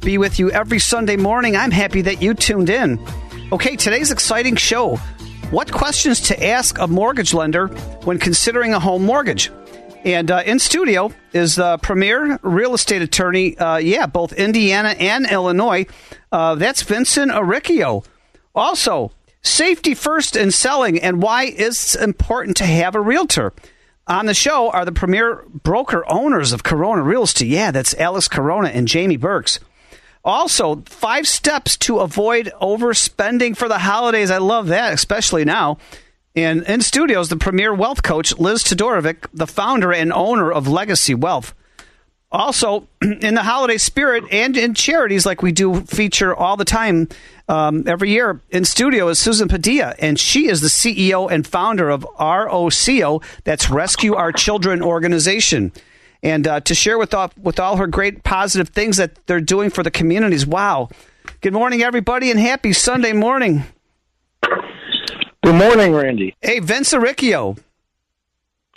be with you every Sunday morning. I'm happy that you tuned in. Okay, today's exciting show. What questions to ask a mortgage lender when considering a home mortgage? And in studio is the premier real estate attorney, both Indiana and Illinois. That's Vincent Arricchio. Also, safety first in selling and why it's important to have a realtor. On the show are the premier broker owners of Corona Real Estate. Yeah, that's Alice Corona and Jamie Burks. Also, 5 steps to avoid overspending for the holidays. I love that, especially now. And in studios, the premier wealth coach, Liz Todorovic, the founder and owner of Legacy Wealth. Also, in the holiday spirit and in charities like we do feature all the time every year, in studio is Susan Padilla, and she is the CEO and founder of ROCO, that's Rescue Our Children Organization. And to share with all her great positive things that they're doing for the communities. Wow. Good morning, everybody, and happy Sunday morning. Good morning, Randy. Hey, Vince Riccio,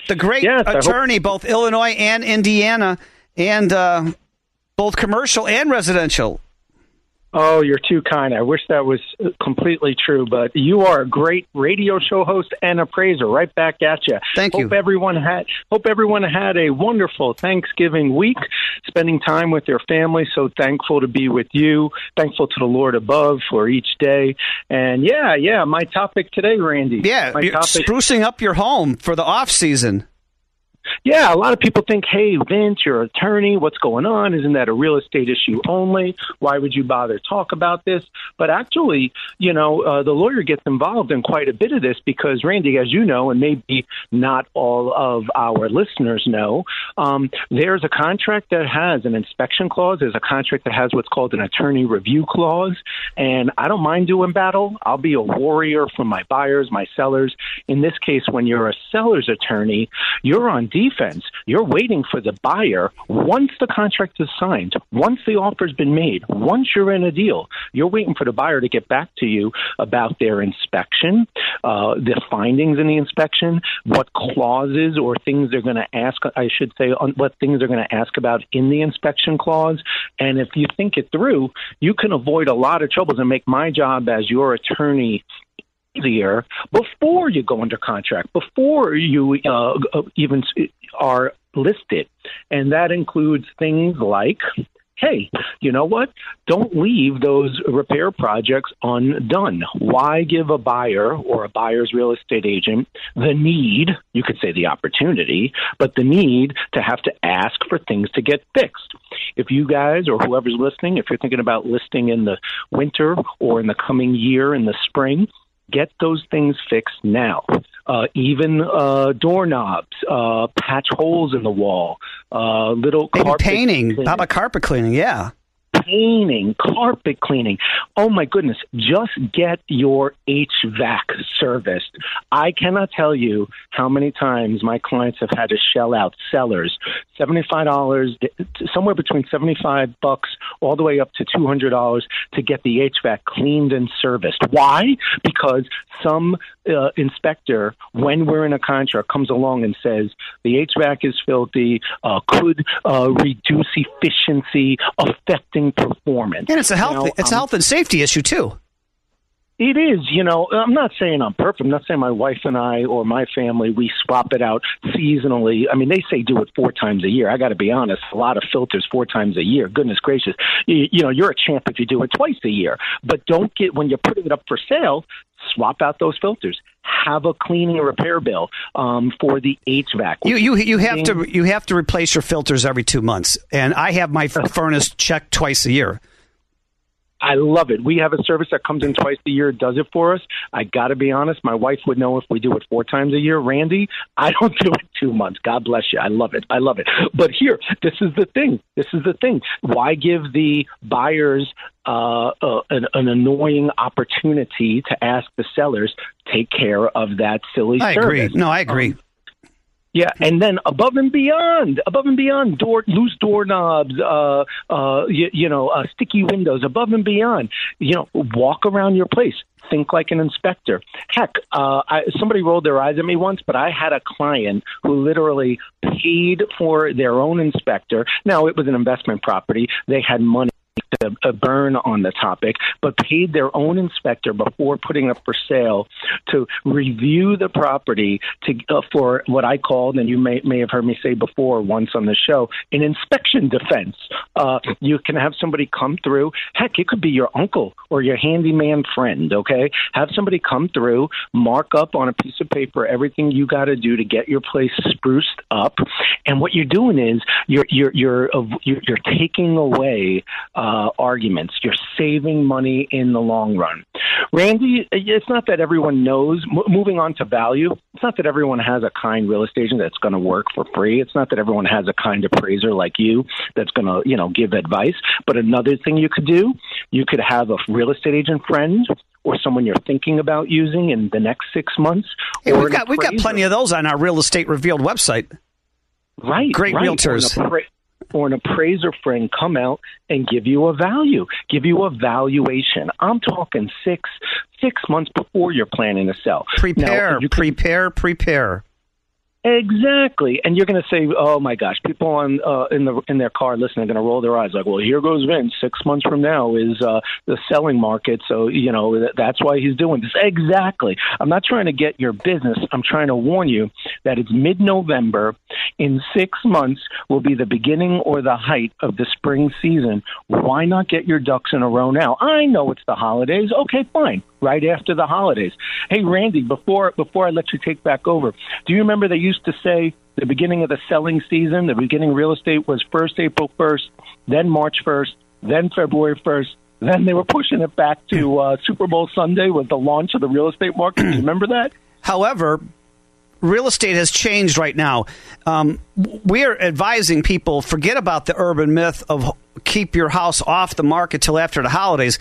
the great attorney, both Illinois and Indiana, and both commercial and residential. Oh, you're too kind. I wish that was completely true, but you are a great radio show host and appraiser. Right back at you. Thank you. Hope everyone had a wonderful Thanksgiving week, spending time with their family. So thankful to be with you. Thankful to the Lord above for each day. And my topic today, Randy. Yeah, sprucing up your home for the off season. Yeah, a lot of people think, hey, Vince, you're an attorney. What's going on? Isn't that a real estate issue only? Why would you bother talk about this? But actually, the lawyer gets involved in quite a bit of this because, Randy, as you know, and maybe not all of our listeners know, there's a contract that has an inspection clause. There's a contract that has what's called an attorney review clause. And I don't mind doing battle. I'll be a warrior for my buyers, my sellers. In this case, when you're a seller's attorney, you're on defense. You're waiting for the buyer. Once the contract is signed, once the offer's been made, once you're in a deal, you're waiting for the buyer to get back to you about their inspection, the findings in the inspection, what clauses or things they're going to ask, what things they're going to ask about in the inspection clause. And if you think it through, you can avoid a lot of troubles and make my job as your attorney easier before you go under contract, before you even are listed. And that includes things like, hey, you know what? Don't leave those repair projects undone. Why give a buyer or a buyer's real estate agent the need, you could say the opportunity, but the need to have to ask for things to get fixed? If you guys or whoever's listening, if you're thinking about listing in the winter or in the coming year in the spring, get those things fixed now. Even doorknobs, patch holes in the wall, little carpet painting. How about carpet cleaning? Yeah. Painting, carpet cleaning. Oh, my goodness. Just get your HVAC serviced. I cannot tell you how many times my clients have had to shell out sellers $75, somewhere between $75 all the way up to $200 to get the HVAC cleaned and serviced. Why? Because some inspector, when we're in a contract, comes along and says the HVAC is filthy, could reduce efficiency, affecting performance. And it's a health and safety issue too. It is, I'm not saying I'm perfect. I'm not saying my wife and I or my family, we swap it out seasonally. I mean, they say do it 4 times a year. I got to be honest, a lot of filters 4 times a year. Goodness gracious. You're a champ if you do it twice a year. But when you're putting it up for sale, swap out those filters. Have a cleaning repair bill for the HVAC. You have to replace your filters every 2 months, and I have my furnace checked twice a year. I love it. We have a service that comes in twice a year, does it for us. I got to be honest, my wife would know if we do it 4 times a year. Randy, I don't do it 2 months. God bless you. I love it. But here, this is the thing. Why give the buyers an annoying opportunity to ask the sellers, take care of that silly service? I agree. Yeah, and then above and beyond, loose doorknobs, sticky windows, above and beyond. Walk around your place. Think like an inspector. Heck, somebody rolled their eyes at me once, but I had a client who literally paid for their own inspector. Now, it was an investment property. They had money to burn on the topic, but paid their own inspector before putting up for sale to review the property for what I called, and you may have heard me say before once on the show, an inspection defense. You can have somebody come through. Heck, it could be your uncle or your handyman friend, okay? Have somebody come through, mark up on a piece of paper everything you got to do to get your place spruced up, and what you're doing is you're taking away arguments. You're saving money in the long run. Randy, it's not that everyone knows. Moving on to value, it's not that everyone has a kind real estate agent that's going to work for free. It's not that everyone has a kind appraiser like you that's going to, give advice. But another thing you could do, you could have a real estate agent friend or someone you're thinking about using in the next 6 months. Hey, we've got plenty of those on our Real Estate Revealed website. Right. Great realtors. Or an appraiser friend come out and give you a value, give you a valuation. I'm talking six months before you're planning to sell. Prepare. Exactly. And you're going to say, oh, my gosh, people on in their car listening are going to roll their eyes like, well, here goes Vince. 6 months from now is the selling market. So, that's why he's doing this. Exactly. I'm not trying to get your business. I'm trying to warn you that it's mid-November. In 6 months will be the beginning or the height of the spring season. Why not get your ducks in a row now? I know it's the holidays. Okay, fine. Right after the holidays. Hey, Randy, before I let you take back over, do you remember they used to say the beginning of the selling season, the beginning of real estate was first April 1st, then March 1st, then February 1st. Then they were pushing it back to Super Bowl Sunday with the launch of the real estate market. Do you remember that? However, real estate has changed right now. We're advising people, forget about the urban myth of keep your house off the market till after the holidays.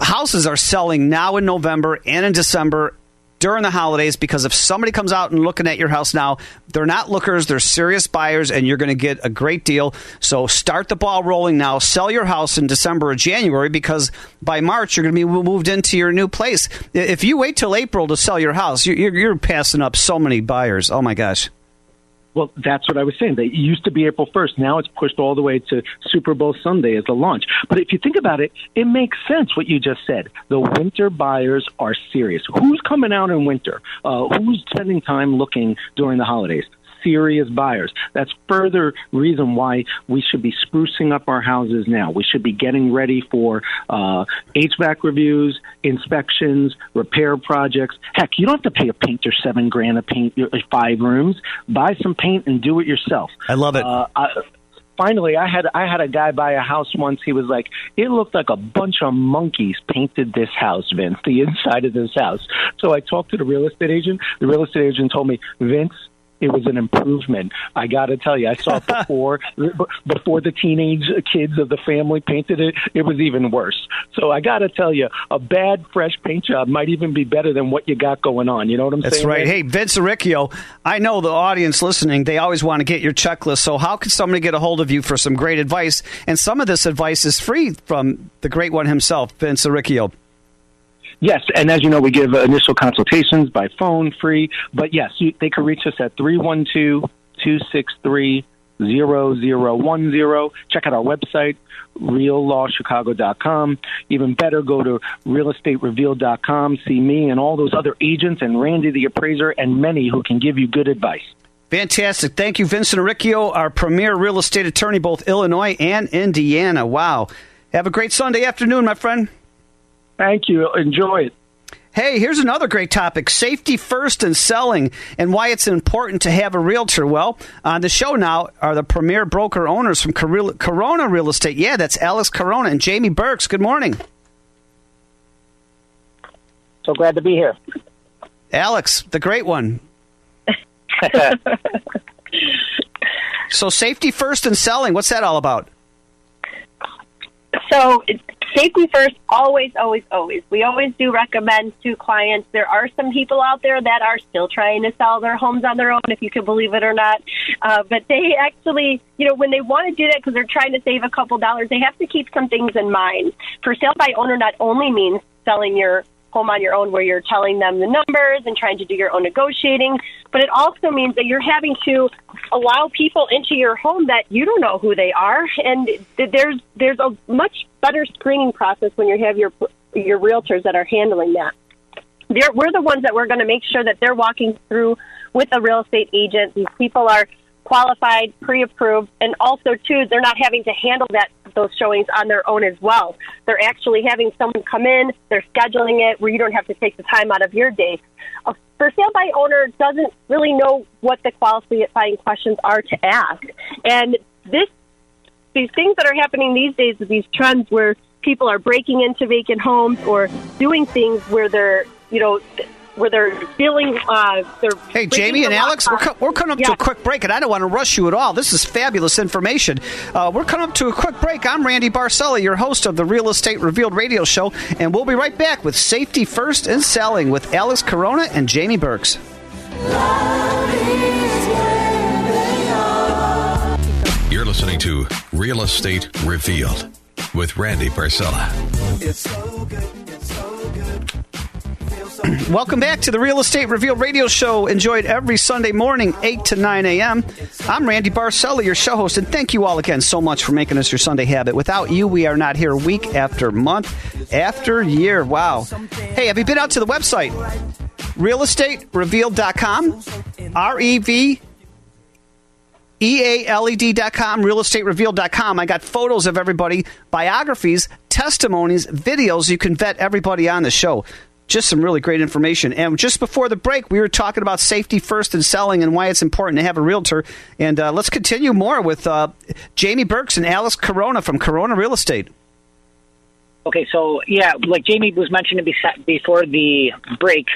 Houses are selling now in November and in December during the holidays because if somebody comes out and looking at your house now, they're not lookers, they're serious buyers, and you're going to get a great deal. So start the ball rolling now. Sell your house in December or January because by March, you're going to be moved into your new place. If you wait till April to sell your house, you're passing up so many buyers. Oh, my gosh. Well, that's what I was saying. They used to be April 1st. Now it's pushed all the way to Super Bowl Sunday as the launch. But if you think about it, it makes sense what you just said. The winter buyers are serious. Who's coming out in winter? Who's spending time looking during the holidays? Serious buyers. That's further reason why we should be sprucing up our houses now. We should be getting ready for HVAC reviews, inspections, repair projects. Heck, you don't have to pay a painter $7,000 to paint your 5 rooms. Buy some paint and do it yourself. I love it. Finally, I had a guy buy a house once. He was like, it looked like a bunch of monkeys painted this house, Vince, the inside of this house. So I talked to the real estate agent. The real estate agent told me, Vince, it was an improvement. I got to tell you, I saw it before the teenage kids of the family painted it. It was even worse. So I got to tell you, a bad fresh paint job might even be better than what you got going on. You know what I'm saying? That's right. Hey, Vince Arricchio, I know the audience listening, they always want to get your checklist. So how can somebody get a hold of you for some great advice? And some of this advice is free from the great one himself, Vince Arricchio. Yes, and as you know, we give initial consultations by phone, free. But yes, they can reach us at 312-263-0010. Check out our website, reallawchicago.com. Even better, go to realestatereveal.com. See me and all those other agents and Randy the appraiser and many who can give you good advice. Fantastic. Thank you, Vincent Arricchio, our premier real estate attorney, both Illinois and Indiana. Wow. Have a great Sunday afternoon, my friend. Thank you. Enjoy it. Hey, here's another great topic, safety first in selling and why it's important to have a realtor. Well, on the show now are the premier broker owners from Corona Real Estate. Yeah, that's Alice Corona and Jamie Burks. Good morning. So glad to be here. Alex, the great one. So safety first in selling, what's that all about? So safety first, always, always, always. We always do recommend to clients, there are some people out there that are still trying to sell their homes on their own, if you can believe it or not. But they actually, you know, when they want to do that because they're trying to save a couple dollars, they have to keep some things in mind. For sale by owner not only means selling your home on your own where you're telling them the numbers and trying to do your own negotiating, but it also means that you're having to allow people into your home that you don't know who they are. And there's a much better screening process when you have your realtors that are handling that. We're the ones that we're going to make sure that they're walking through with a real estate agent. These people are qualified, pre-approved, and also, too, they're not having to handle those showings on their own as well. They're actually having someone come in, they're scheduling it where you don't have to take the time out of your day. A for sale by owner doesn't really know what the qualifying questions are to ask. And these things that are happening these days with these trends where people are breaking into vacant homes or doing things where they're, you know, where they're feeling... Hey, Jamie and Alex, we're coming up to a quick break, and I don't want to rush you at all. This is fabulous information. We're coming up to a quick break. I'm Randy Barcella, your host of the Real Estate Revealed radio show, and we'll be right back with Safety First in Selling with Alice Corona and Jamie Burks. You're listening to Real Estate Revealed with Randy Barcella. It's so good, it's so good. Welcome back to the Real Estate Revealed radio show, enjoyed every Sunday morning, 8 to 9 a.m. I'm Randy Barcella, your show host, and thank you all again so much for making us your Sunday habit. Without you, we are not here week after month after year. Wow. Hey, have you been out to the website? realestaterevealed.com, REVEALED.com, realestaterevealed.com. I got photos of everybody, biographies, testimonies, videos. You can vet everybody on the show. Just some really great information. And just before the break, we were talking about safety first in selling and why it's important to have a realtor. And let's continue more with Jamie Burks and Alice Corona from Corona Real Estate. Okay, so, yeah, like Jamie was mentioning before the break,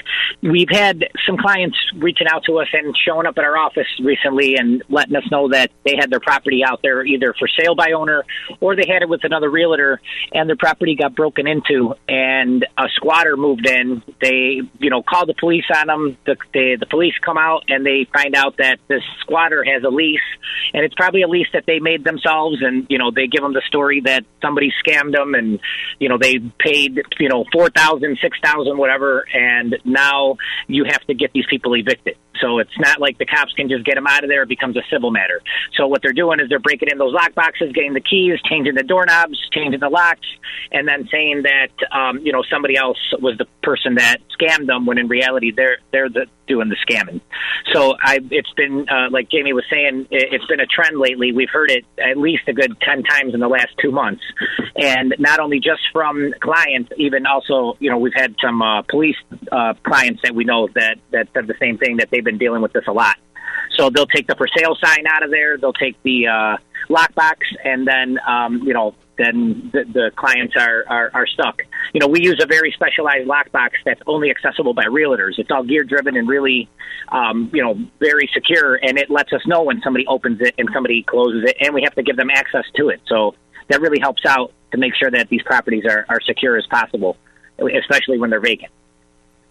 we've had some clients reaching out to us and showing up at our office recently and letting us know that they had their property out there either for sale by owner or they had it with another realtor and their property got broken into and a squatter moved in. They, you know, called the police on them. The police come out and they find out that this squatter has a lease and it's probably a lease that they made themselves and, you know, they give them the story that somebody scammed them and, you know, they paid, you know, $4,000, $6,000, whatever, and now you have to get these people evicted. So it's not like the cops can just get them out of there. It becomes a civil matter. So what they're doing is they're breaking in those lock boxes, getting the keys, changing the doorknobs, changing the locks, and then saying that, you know, somebody else was the person that scammed them when in reality they're doing the scamming. So it's been, like Jamie was saying, it's been a trend lately. We've heard it at least a good 10 times in the last 2 months. And not only just from clients, even also, you know, we've had some police clients that we know that said the same thing, that they've been dealing with this a lot. So they'll take the for sale sign out of there, they'll take the lockbox, and then, you know, then the clients are stuck. You know, we use a very specialized lockbox that's only accessible by realtors. It's all gear-driven and really, you know, very secure, and it lets us know when somebody opens it and somebody closes it, and we have to give them access to it. So that really helps out to make sure that these properties are secure as possible, especially when they're vacant.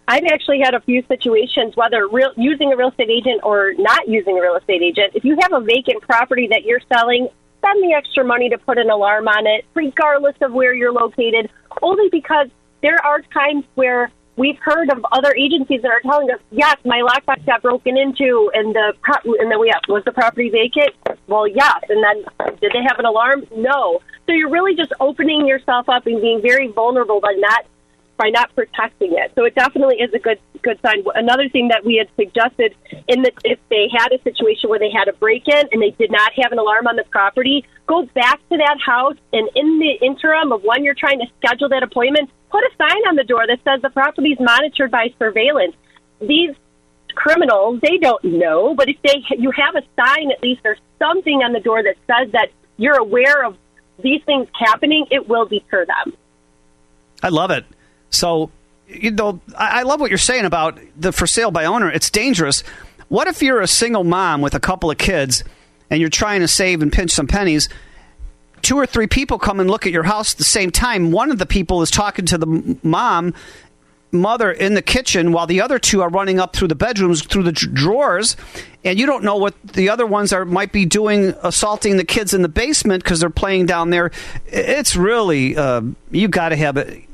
I've actually had a few situations, whether using a real estate agent or not using a real estate agent, if you have a vacant property that you're selling, spend the extra money to put an alarm on it, regardless of where you're located, only because there are times where we've heard of other agencies that are telling us, yes, my lockbox got broken into, was the property vacant? Well, yes. And then, did they have an alarm? No. So you're really just opening yourself up and being very vulnerable by not protecting it. So it definitely is a good sign. Another thing that we had suggested, if they had a situation where they had a break-in and they did not have an alarm on the property, go back to that house, and in the interim of when you're trying to schedule that appointment, put a sign on the door that says the property is monitored by surveillance. These criminals, they don't know, but if you have a sign at least or something on the door that says that you're aware of these things happening, it will deter them. I love it. So you know, I love what you're saying about the for sale by owner. It's dangerous. What if you're a single mom with a couple of kids and you're trying to save and pinch some pennies? 2 or 3 people come and look at your house at the same time. One of the people is talking to the mother in the kitchen while the other 2 are running up through the bedrooms, through the drawers, and you don't know what the other ones might be doing, assaulting the kids in the basement because they're playing down there. It's really, you have to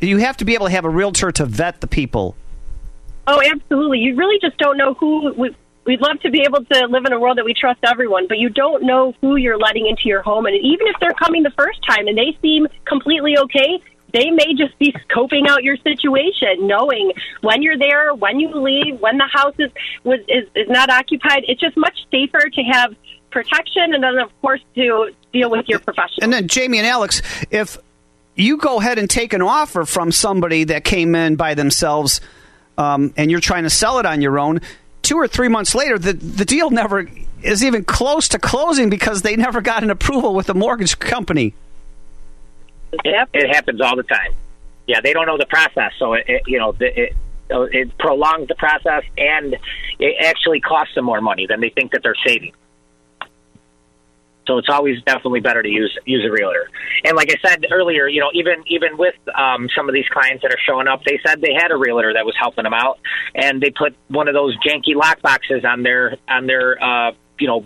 be able to have a realtor to vet the people. Oh, absolutely. You really just don't know who. We'd love to be able to live in a world that we trust everyone, but you don't know who you're letting into your home. And even if they're coming the first time and they seem completely okay, they may just be scoping out your situation, knowing when you're there, when you leave, when the house is not occupied. It's just much safer to have protection and then, of course, to deal with your professional. And then, Jamie and Alex, if you go ahead and take an offer from somebody that came in by themselves and you're trying to sell it on your own, 2 or 3 months later, the deal never is even close to closing because they never got an approval with the mortgage company. It happens all the time. Yeah, they don't know the process, so it prolongs the process, and it actually costs them more money than they think that they're saving. So it's always definitely better to use a realtor. And like I said earlier, you know, even with some of these clients that are showing up, they said they had a realtor that was helping them out, and they put one of those janky lock boxes on their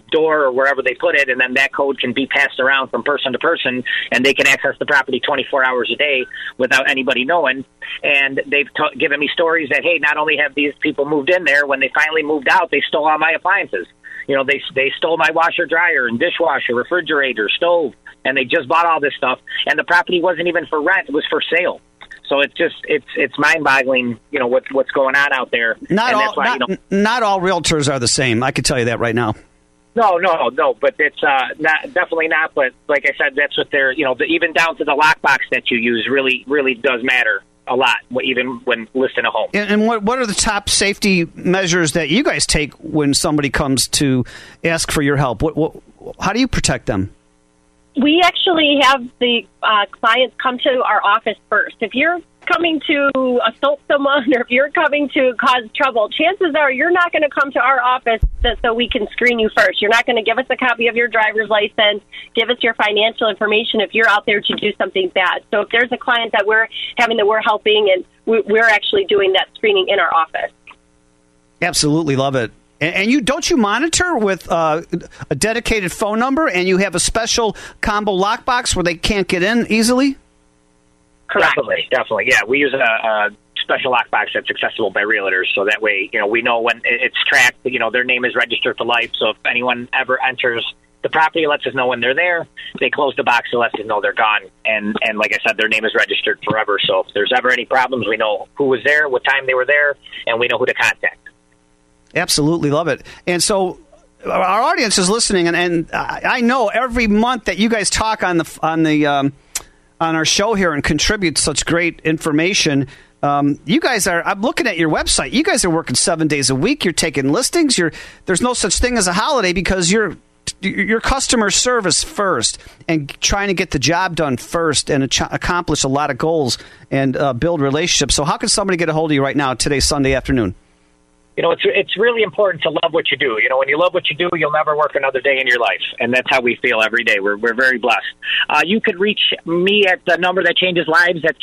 door or wherever they put it, and then that code can be passed around from person to person, and they can access the property 24 hours a day without anybody knowing. And they've given me stories that, hey, not only have these people moved in there, when they finally moved out, they stole all my appliances. You know, they stole my washer, dryer, and dishwasher, refrigerator, stove, and they just bought all this stuff, and the property wasn't even for rent, it was for sale. So it's just it's mind-boggling, you know, what's going on out there. Not all realtors are the same. I can tell you that right now. No, but it's definitely not. But like I said, that's what they're, even down to the lockbox that you use really, really does matter a lot, even when listing a home. And what are the top safety measures that you guys take when somebody comes to ask for your help? How do you protect them? We actually have the clients come to our office first. If you're coming to assault someone or if you're coming to cause trouble, chances are you're not going to come to our office so we can screen you first. You're not going to give us a copy of your driver's license, give us your financial information if you're out there to do something bad. So if there's a client that we're helping, and we're actually doing that screening in our office. Absolutely love it. And you monitor with a dedicated phone number, and you have a special combo lockbox where they can't get in easily? Correct. Definitely. Yeah, we use a special lockbox that's accessible by realtors, so that way, we know when it's tracked. Their name is registered for life, so if anyone ever enters the property, it lets us know when they're there. If they close the box, it lets us know they're gone. And like I said, their name is registered forever, so if there's ever any problems, we know who was there, what time they were there, and we know who to contact. Absolutely love it. And so our audience is listening, and I know every month that you guys talk on our show here and contribute such great information. You guys are, I'm looking at your website. You guys are working 7 days a week. You're taking listings. There's no such thing as a holiday because you're customer service first and trying to get the job done first and accomplish a lot of goals and build relationships. So how can somebody get a hold of you right now today, Sunday afternoon? It's really important to love what you do. When you love what you do, you'll never work another day in your life, and that's how we feel every day. We're very blessed. You could reach me at the number that changes lives at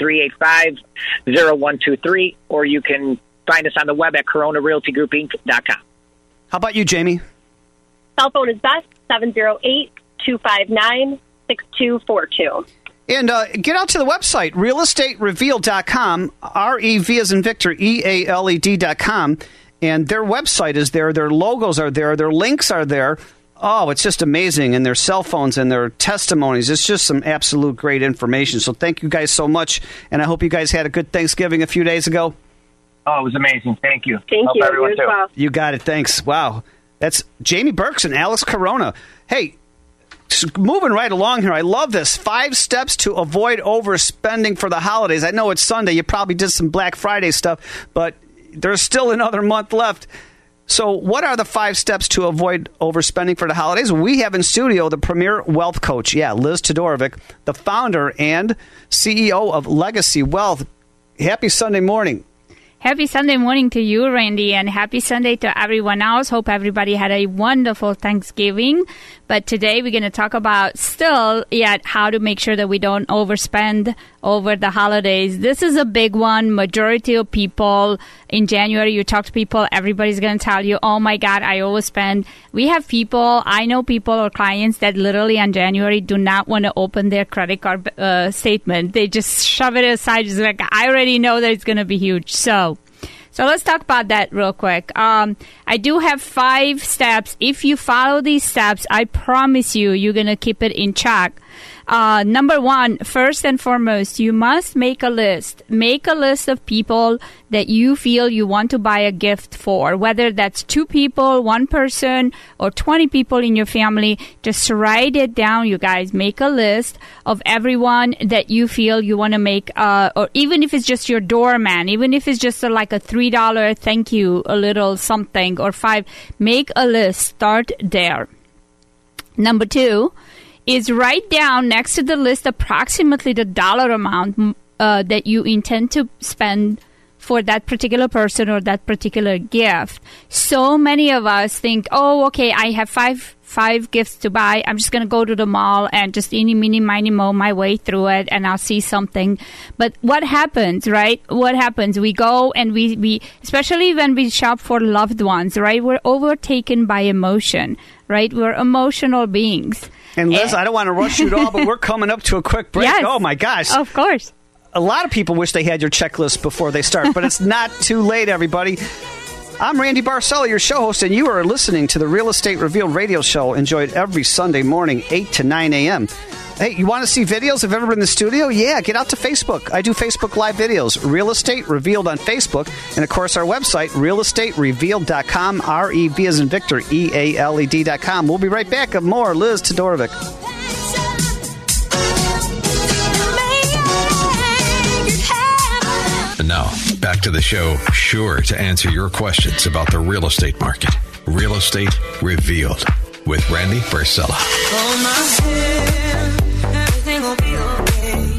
708-385-0123, or you can find us on the web at coronarealtygroupinc.com. How about you, Jamie? Cell phone is best, 708-259-6242. And get out to the website, realestatereveal.com, R-E-V as in Victor, E-A-L-E-D.com. And their website is there. Their logos are there. Their links are there. Oh, it's just amazing. And their cell phones and their testimonies. It's just some absolute great information. So thank you guys so much. And I hope you guys had a good Thanksgiving a few days ago. Oh, it was amazing. Thank you. Thank you. Hope everyone too. Well. You got it. Thanks. Wow. That's Jamie Burks and Alice Corona. Hey. Moving right along here. I love this. 5 steps to avoid overspending for the holidays. I know it's Sunday. You probably did some Black Friday stuff, but there's still another month left. So what are the 5 steps to avoid overspending for the holidays? We have in studio the premier wealth coach. Yeah, Liz Todorovic, the founder and CEO of Legacy Wealth. happy Sunday morning. Happy Sunday morning to you, Randy, and happy Sunday to everyone else. Hope everybody had a wonderful Thanksgiving. But today we're going to talk about how to make sure that we don't overspend over the holidays. This is a big one. Majority of people in January, you talk to people, everybody's going to tell you, oh my God, I overspend. We have people, I know people or clients that literally on January do not want to open their credit card statement. They just shove it aside. Just like, I already know that it's going to be huge. So let's talk about that real quick. I do have 5 steps. If you follow these steps, I promise you, you're going to keep it in check. Number one, first and foremost, you must make a list. Make a list of people that you feel you want to buy a gift for, whether that's 2 people, 1 person, or 20 people in your family. Just write it down, you guys. Make a list of everyone that you feel you want to make, or even if it's just your doorman, even if it's just like a $3 thank you, a little something, or 5. Make a list. Start there. Number 2 is write down next to the list approximately the dollar amount that you intend to spend for that particular person or that particular gift. So many of us think, oh, okay, I have five gifts to buy. I'm just going to go to the mall and just eeny, meeny, miny, moe my way through it and I'll see something. But what happens, right? What happens? We go and we especially when we shop for loved ones, right? We're overtaken by emotion, right? We're emotional beings. And Liz, I don't want to rush you at all, but we're coming up to a quick break. Yes, oh my gosh. Of course. A lot of people wish they had your checklist before they start, but it's not too late, everybody. I'm Randy Barcella, your show host, and you are listening to the Real Estate Revealed radio show. Enjoy it every Sunday morning, 8 to 9 a.m. Hey, you want to see videos of everyone in the studio? Yeah, get out to Facebook. I do Facebook Live videos, Real Estate Revealed on Facebook, and, of course, our website, realestaterevealed.com, R-E-V as in Victor, E-A-L-E-D.com. We'll be right back with more Liz Todorovic. Now, back to the show, sure to answer your questions about the real estate market. Real Estate Revealed with Randy Barcella. Hold my hand, everything will be okay.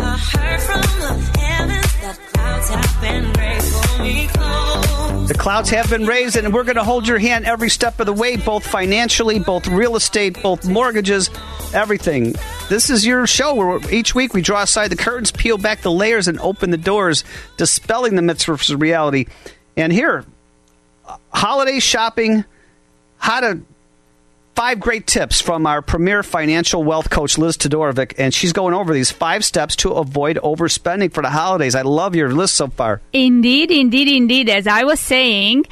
I heard from the heavens that clouds have been raised for me close. The clouds have been raised, and we're going to hold your hand every step of the way, both financially, both real estate, both mortgages, everything. This is your show where each week we draw aside the curtains, peel back the layers, and open the doors, dispelling the myths versus reality. And here, holiday shopping, 5 great tips from our premier financial wealth coach, Liz Todorovic. And she's going over these 5 steps to avoid overspending for the holidays. I love your list so far. Indeed. As I was saying,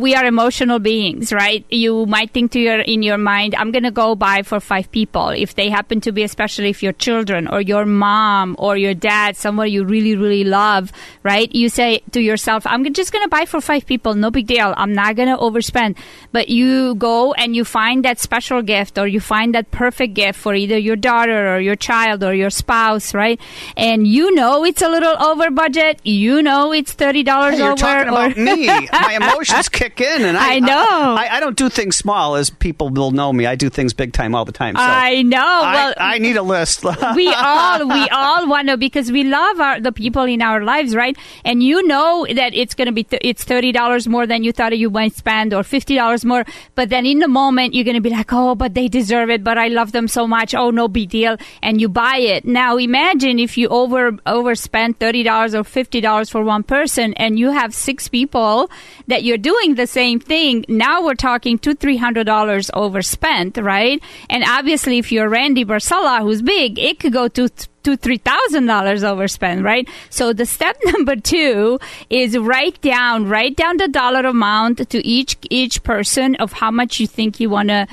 we are emotional beings, right? You might think in your mind, I'm going to go buy for 5 people. If they happen to be, especially if your children or your mom or your dad, someone you really, really love, right? You say to yourself, I'm just going to buy for 5 people. No big deal. I'm not going to overspend. But you go and you find that special gift, or you find that perfect gift for either your daughter or your child or your spouse, right? And you know it's a little over budget. You know it's $30 over. You're talking about me. My emotions kick in, and I know. I don't do things small, as people will know me. I do things big time all the time. So I know. Well, I need a list. we all want to, because we love the people in our lives, right? And you know that it's going to be it's $30 more than you thought you might spend, or $50 more. But then in the moment, you're going to be like, oh, but they deserve it, but I love them so much, oh, no big deal, and you buy it. Now imagine if you overspend $30 or $50 for one person, and you have 6 people that you're doing the same thing. Now we're talking $200-$300 overspent, right? And obviously if you're Randy Barcella, who's big, it could go to $3,000 overspend, right? So the step number 2 is write down the dollar amount to each person of how much you think you want to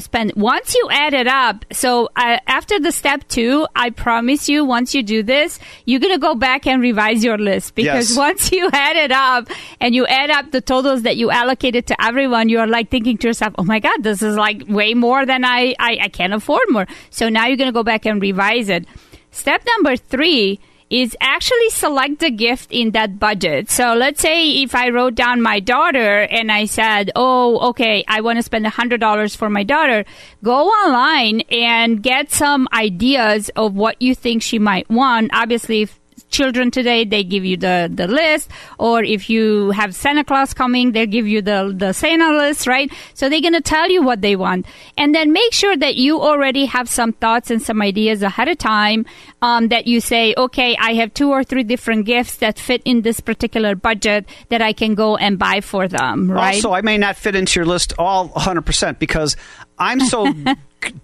spend. Once you add it up, so after the step 2, I promise you, once you do this, you're going to go back and revise your list, because yes, once you add it up and you add up the totals that you allocated to everyone, you're like thinking to yourself, oh my God, this is like way more than I can't afford more. So now you're going to go back and revise it. Step number 3 is actually select the gift in that budget. So let's say if I wrote down my daughter and I said, oh, okay, I want to spend $100 for my daughter, go online and get some ideas of what you think she might want. Obviously, if children today, they give you the list. Or if you have Santa Claus coming, they'll give you the Santa list, right? So they're going to tell you what they want. And then make sure that you already have some thoughts and some ideas ahead of time, that you say, okay, I have 2 or 3 different gifts that fit in this particular budget that I can go and buy for them, right? Also, I may not fit into your list all 100% because I'm so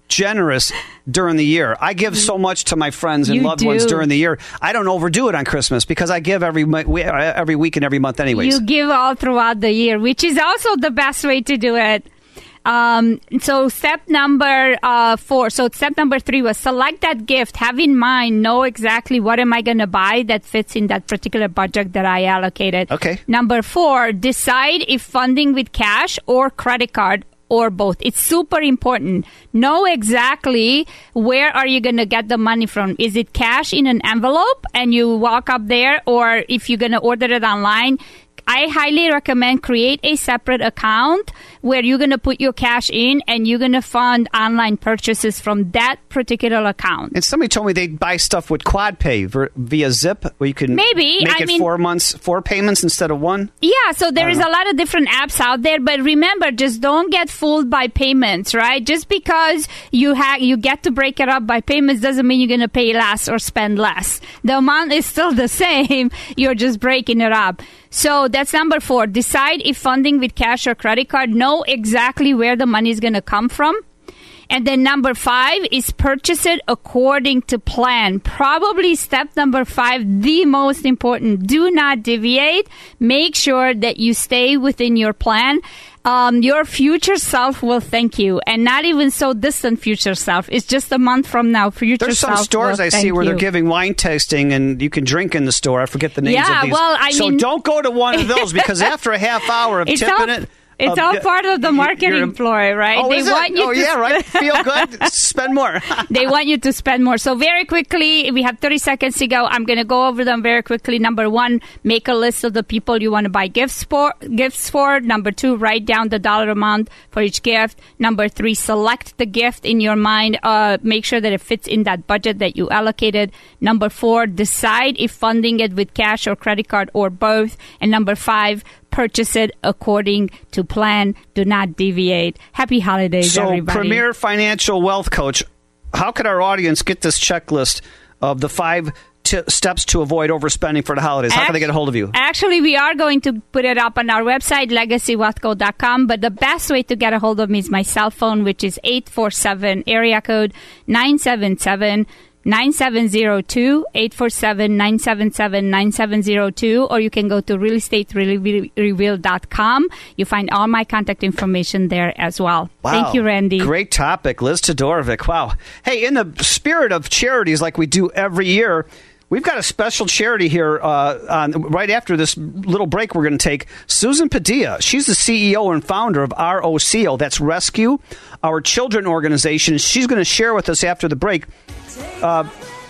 generous during the year. I give so much to my friends and loved ones during the year. I don't overdo it on Christmas because I give every week and every month anyways. You give all throughout the year, which is also the best way to do it. So step number 4. So step number 3 was select that gift. Have in mind, know exactly what am I going to buy that fits in that particular budget that I allocated. Okay. Number 4, decide if funding with cash or credit card or both. It's super important. Know exactly where are you going to get the money from. Is it cash in an envelope and you walk up there, or if you're going to order it online, I highly recommend create a separate account where you're going to put your cash in and you're going to fund online purchases from that particular account. And somebody told me they buy stuff with QuadPay via Zip, where you can make 4 months, 4 payments instead of 1. Yeah, so there is a lot of different apps out there, but remember, just don't get fooled by payments, right? Just because you get to break it up by payments doesn't mean you're going to pay less or spend less. The amount is still the same. You're just breaking it up. So that's number 4. Decide if funding with cash or credit card. Know exactly where the money is going to come from. And then number 5 is purchase it according to plan. Probably step number 5, the most important. Do not deviate. Make sure that you stay within your plan. Your future self will thank you, and not even so distant future self. It's just a month from now. There's some stores I see where they're giving wine tasting, and you can drink in the store. I forget the names of these. Well, I mean, don't go to one of those because after a half hour of it's all part of the marketing ploy, right? Oh, right. Feel good, spend more. They want you to spend more. So very quickly, we have 30 seconds to go. I'm going to go over them very quickly. Number 1, make a list of the people you want to buy gifts for. Number 2, write down the dollar amount for each gift. Number 3, select the gift in your mind. Make sure that it fits in that budget that you allocated. Number 4, decide if funding it with cash or credit card or both. And number 5, purchase it according to plan. Do not deviate. Happy holidays, everybody. So, Premier Financial Wealth Coach, how could our audience get this checklist of the 5 steps to avoid overspending for the holidays? How can they get a hold of you? Actually, we are going to put it up on our website, LegacyWealthCo.com. But the best way to get a hold of me is my cell phone, which is 847 area code 977. 9702 847 977 9702, or you can go to realestatereveal.com. You find all my contact information there as well. Wow. Thank you, Randy. Great topic, Liz Todorovic. Wow. Hey, in the spirit of charities like we do every year, we've got a special charity here right after this little break we're going to take. Susan Padilla, she's the CEO and founder of ROCO. That's Rescue Our Children Organization. She's going to share with us after the break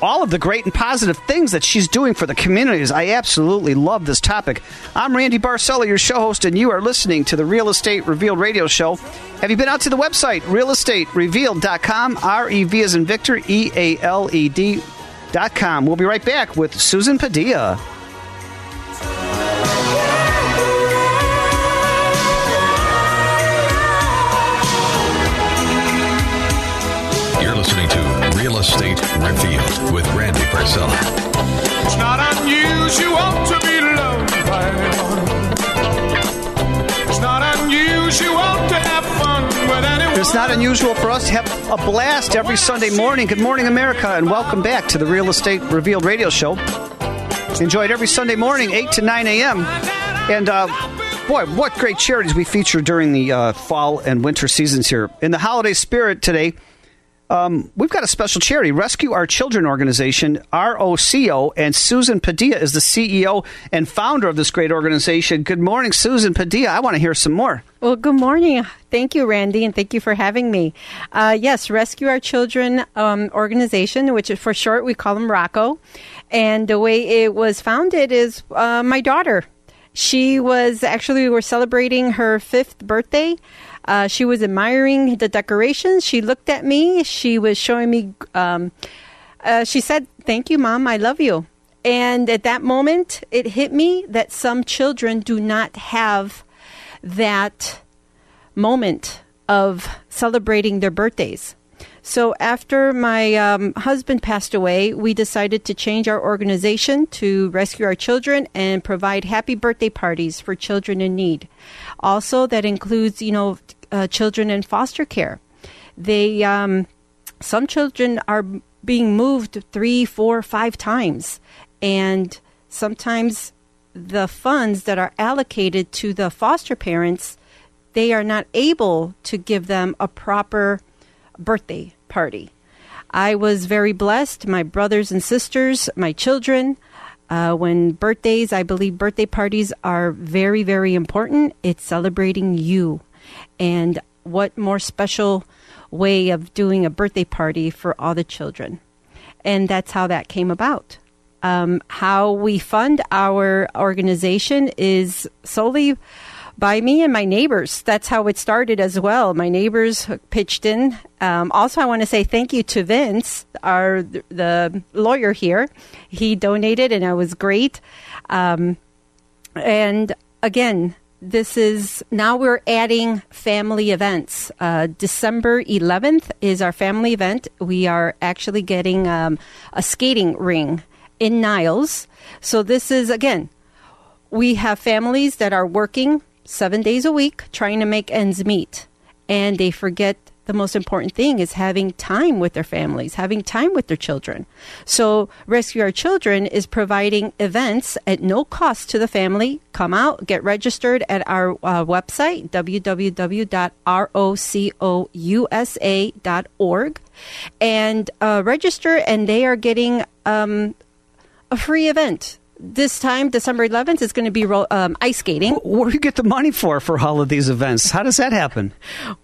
all of the great and positive things that she's doing for the communities. I absolutely love this topic. I'm Randy Barcella, your show host, and you are listening to the Real Estate Revealed radio show. Have you been out to the website, realestaterevealed.com, R-E-V as in Victor, E-A-L-E-D.com. We'll be right back with Susan Padilla. You're listening to Real Estate Revealed with Randy Barcella. It's not unusual to be loved by anyone. It's not unusual to have fun with anyone. It's not unusual for us to have a blast every Sunday morning. Good morning, America, and welcome back to the Real Estate Revealed radio show. Enjoy it every Sunday morning, 8 to 9 a.m. And, boy, what great charities we feature during the fall and winter seasons here. In the holiday spirit today, we've got a special charity, Rescue Our Children Organization, ROCO, and Susan Padilla is the CEO and founder of this great organization. Good morning, Susan Padilla. I want to hear some more. Well, good morning. Thank you, Randy, and thank you for having me. Yes, Rescue Our Children Organization, which is for short, we call them ROCO. And the way it was founded is my daughter. She was actually, we were celebrating her 5th birthday. She was admiring the decorations. She looked at me. She was showing me, she said, "Thank you, Mom. I love you." And at that moment, it hit me that some children do not have that moment of celebrating their birthdays. So after my husband passed away, we decided to change our organization to Rescue Our Children and provide happy birthday parties for children in need. Also, that includes, children in foster care. They some children are being moved 3, 4, 5 times. And sometimes the funds that are allocated to the foster parents, they are not able to give them a proper birthday party. I was very blessed. My brothers and sisters, my children, when birthdays, I believe birthday parties are very, very important. It's celebrating you. And what more special way of doing a birthday party for all the children. And that's how that came about. How we fund our organization is solely by me and my neighbors. That's how it started as well. My neighbors pitched in. Also, I want to say thank you to Vince, the lawyer here. He donated, and it was great. And again, this is, now we're adding family events. December 11th is our family event. We are actually getting a skating ring in Niles. So this is, again, we have families that are working 7 days a week trying to make ends meet. And they forget the most important thing is having time with their families, having time with their children. So Rescue Our Children is providing events at no cost to the family. Come out, get registered at our website, www.rocousa.org. And register, and they are getting a free event. This time, December 11th, is going to be ice skating. What do you get the money for all of these events? How does that happen?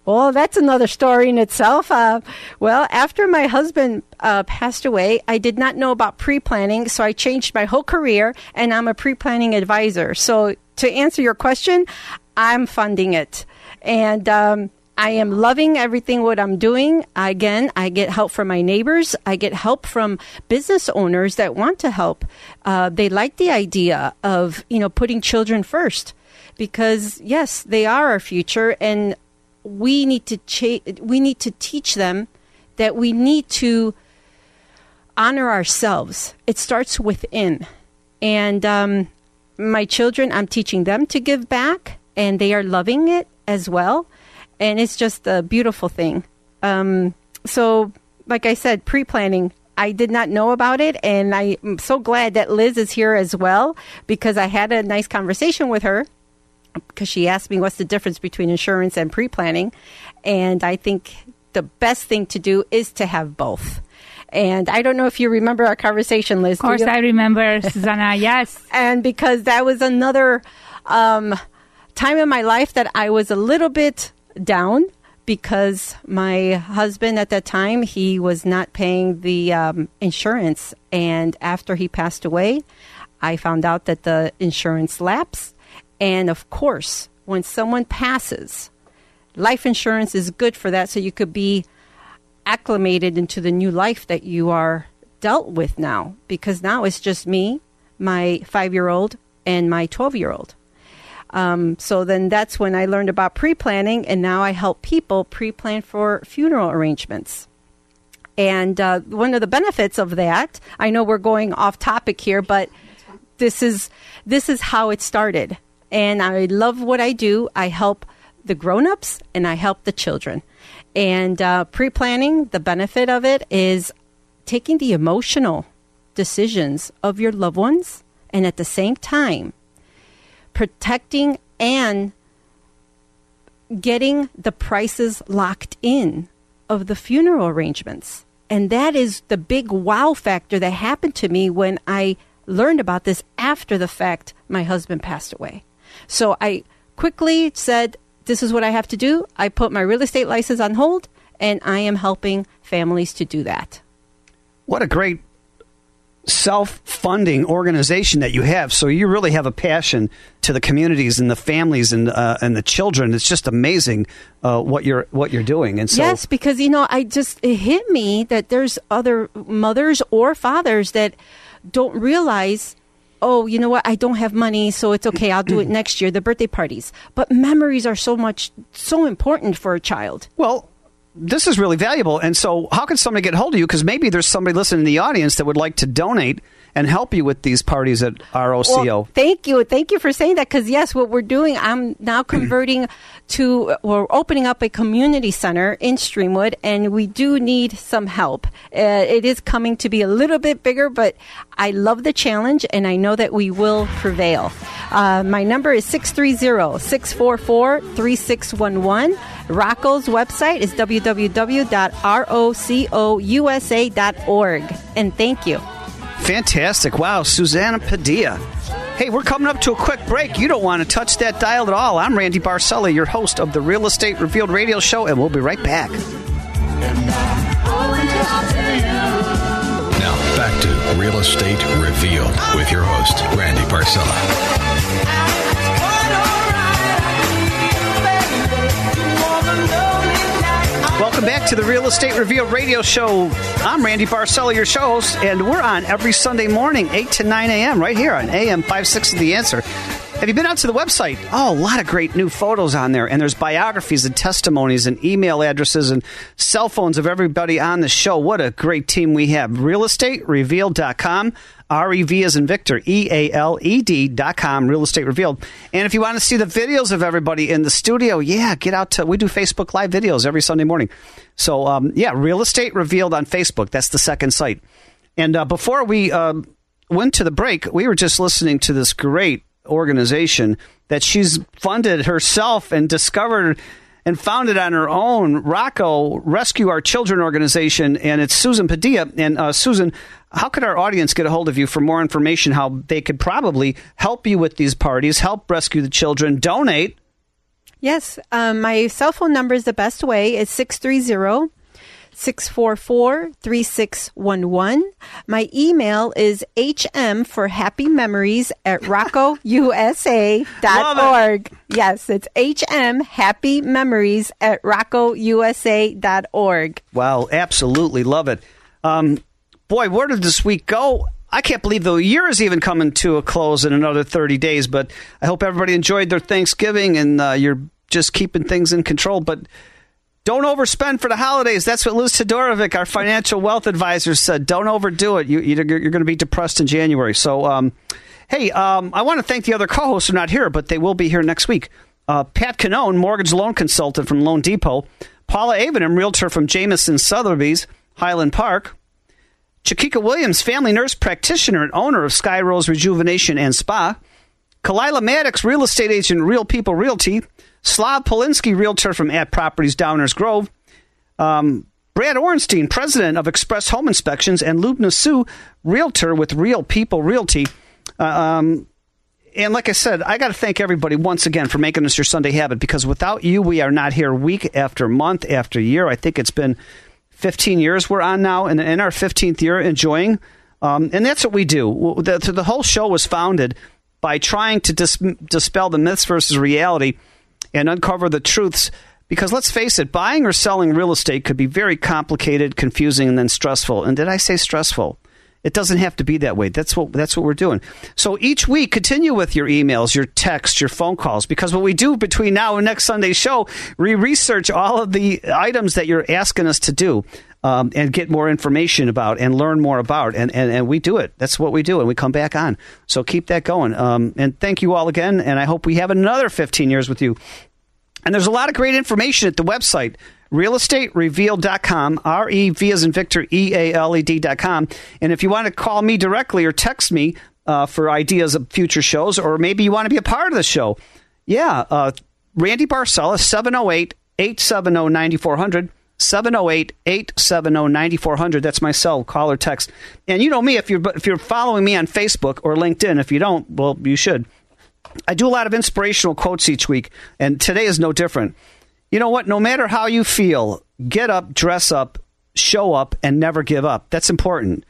Well, that's another story in itself. Well, after my husband passed away, I did not know about pre-planning, so I changed my whole career, and I'm a pre-planning advisor. So to answer your question, I'm funding it. And I am loving everything what I'm doing. Again, I get help from my neighbors. I get help from business owners that want to help. They like the idea of, putting children first because, yes, they are our future. And we need to teach them that we need to honor ourselves. It starts within. And my children, I'm teaching them to give back, and they are loving it as well. And it's just a beautiful thing. So, like I said, pre-planning, I did not know about it. And I'm so glad that Liz is here as well, because I had a nice conversation with her because she asked me what's the difference between insurance and pre-planning. And I think the best thing to do is to have both. And I don't know if you remember our conversation, Liz. Of course, I remember, Susanna, yes. And because that was another time in my life that I was a little bit down because my husband at that time, he was not paying the insurance. And after he passed away, I found out that the insurance lapsed. And of course, when someone passes, life insurance is good for that. So you could be acclimated into the new life that you are dealt with now, because now it's just me, my 5-year-old and my 12-year-old. So then that's when I learned about pre-planning, and now I help people pre-plan for funeral arrangements. And one of the benefits of that, I know we're going off topic here, but this is how it started. And I love what I do. I help the grown-ups and I help the children. And pre-planning, the benefit of it is taking the emotional decisions of your loved ones, and at the same time, protecting and getting the prices locked in of the funeral arrangements. And that is the big wow factor that happened to me when I learned about this after the fact my husband passed away. So I quickly said, this is what I have to do. I put my real estate license on hold, and I am helping families to do that. What a great self-funding organization that you have. So you really have a passion to the communities and the families and the children. It's just amazing what you're doing. And so, yes, because it hit me that there's other mothers or fathers that don't realize, oh, you know what, I don't have money, so it's okay, I'll do it next year, the birthday parties. But memories are so important for a child. Well, this is really valuable. And so how can somebody get hold of you? Because maybe there's somebody listening in the audience that would like to donate and help you with these parties at ROCO. Well, thank you. Thank you for saying that, because yes, what we're doing, I'm now converting to, we're opening up a community center in Streamwood, and we do need some help. It is coming to be a little bit bigger, but I love the challenge, and I know that we will prevail. My number is 630-644-3611. ROCO's website is www.rocousa.org. And thank you. Fantastic. Wow, Susanna Padilla. Hey, we're coming up to a quick break. You don't want to touch that dial at all. I'm Randy Barcella, your host of the Real Estate Revealed radio show, and we'll be right back. Now, back to Real Estate Revealed with your host, Randy Barcella. Welcome back to the Real Estate Reveal radio show. I'm Randy Barcella, your show host, and we're on every Sunday morning, 8 to 9 a.m., right here on AM 560 The Answer. Have you been out to the website? Oh, a lot of great new photos on there, and there's biographies and testimonies and email addresses and cell phones of everybody on the show. What a great team we have. realestaterevealed.com. R-E-V as in Victor, E-A-L-E-D.com, Real Estate Revealed. And if you want to see the videos of everybody in the studio, yeah, get out to, we do Facebook Live videos every Sunday morning. So, yeah, Real Estate Revealed on Facebook. That's the second site. And before we went to the break, we were just listening to this great organization that she's funded herself and discovered and founded on her own, ROCO, Rescue Our Children Organization, and it's Susan Padilla. And Susan, how could our audience get a hold of you for more information, how they could probably help you with these parties, help rescue the children, donate? Yes, my cell phone number is the best way. It's 630-644-3611. My email is HM for happy memories at rocousa.org. Yes, it's HM happy memories at rocousa.org. Wow, absolutely love it. Boy, where did this week go? I can't believe the year is even coming to a close in another 30 days, but I hope everybody enjoyed their Thanksgiving and you're just keeping things in control. But don't overspend for the holidays. That's what Liz Todorovic, our financial wealth advisor, said. Don't overdo it. You're going to be depressed in January. So, I want to thank the other co-hosts who are not here, but they will be here next week. Pat Canone, mortgage loan consultant from Loan Depot. Paula Avenham, realtor from Jamison Sotheby's, Highland Park. Chiquika Williams, family nurse practitioner and owner of Sky Rose Rejuvenation and Spa. Kalila Maddox, real estate agent, Real People Realty. Slav Polinsky, realtor from At Properties Downers Grove. Brad Orenstein, president of Express Home Inspections, and Lubna Sue, realtor with Real People Realty. And like I said, I got to thank everybody once again for making this your Sunday habit, because without you, we are not here week after month after year. I think it's been 15 years we're on now, and in our 15th year enjoying. And that's what we do. The whole show was founded by trying to dispel the myths versus reality and uncover the truths, because let's face it, buying or selling real estate could be very complicated, confusing, and then stressful. And did I say stressful? It doesn't have to be that way. That's what we're doing. So each week, continue with your emails, your texts, your phone calls, because what we do between now and next Sunday's show, we research all of the items that you're asking us to do and get more information about and learn more about. And we do it. That's what we do. And we come back on. So keep that going. And thank you all again. And I hope we have another 15 years with you. And there's a lot of great information at the website, realestaterevealed.com, R-E-V as in Victor, E-A-L-E-D.com. And if you want to call me directly or text me for ideas of future shows, or maybe you want to be a part of the show, yeah, Randy Barcella, 708-870-9400, 708-870-9400. That's my cell, call or text. And you know me, if you're following me on Facebook or LinkedIn, if you don't, well, you should. I do a lot of inspirational quotes each week, and today is no different. You know what? No matter how you feel, get up, dress up, show up, and never give up. That's important.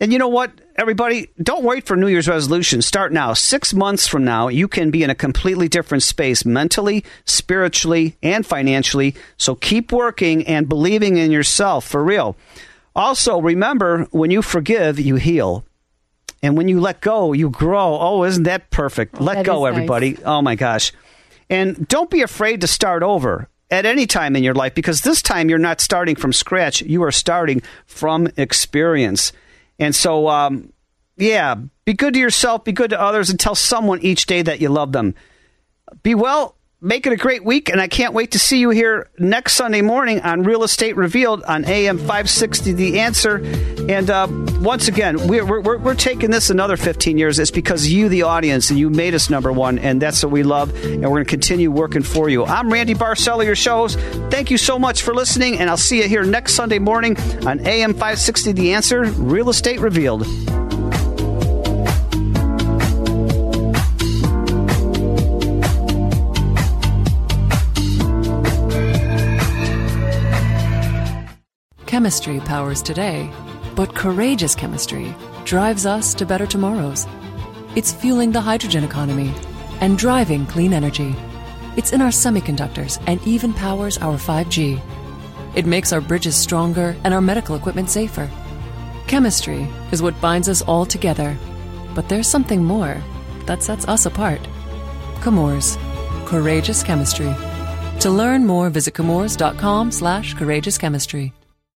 And you know what, everybody? Don't wait for New Year's resolutions. Start now. 6 months from now, you can be in a completely different space mentally, spiritually, and financially. So keep working and believing in yourself for real. Also, remember, when you forgive, you heal. And when you let go, you grow. Oh, isn't that perfect? Let go, everybody. Nice. Oh, my gosh. And don't be afraid to start over at any time in your life, because this time you're not starting from scratch. You are starting from experience. And so, yeah, be good to yourself, be good to others, and tell someone each day that you love them. Be well. Make it a great week, and I can't wait to see you here next Sunday morning on Real Estate Revealed on AM 560 The Answer. And once again, we're taking this another 15 years. It's because you, the audience, and you made us number one, and that's what we love, and we're going to continue working for you. I'm Randy Barcella, your show host. Thank you so much for listening, and I'll see you here next Sunday morning on AM 560 The Answer, Real Estate Revealed. Chemistry powers today, but courageous chemistry drives us to better tomorrows. It's fueling the hydrogen economy and driving clean energy. It's in our semiconductors and even powers our 5G. It makes our bridges stronger and our medical equipment safer. Chemistry is what binds us all together, but there's something more that sets us apart. Chemours, courageous chemistry. To learn more, visit Chemours.com/courageous chemistry.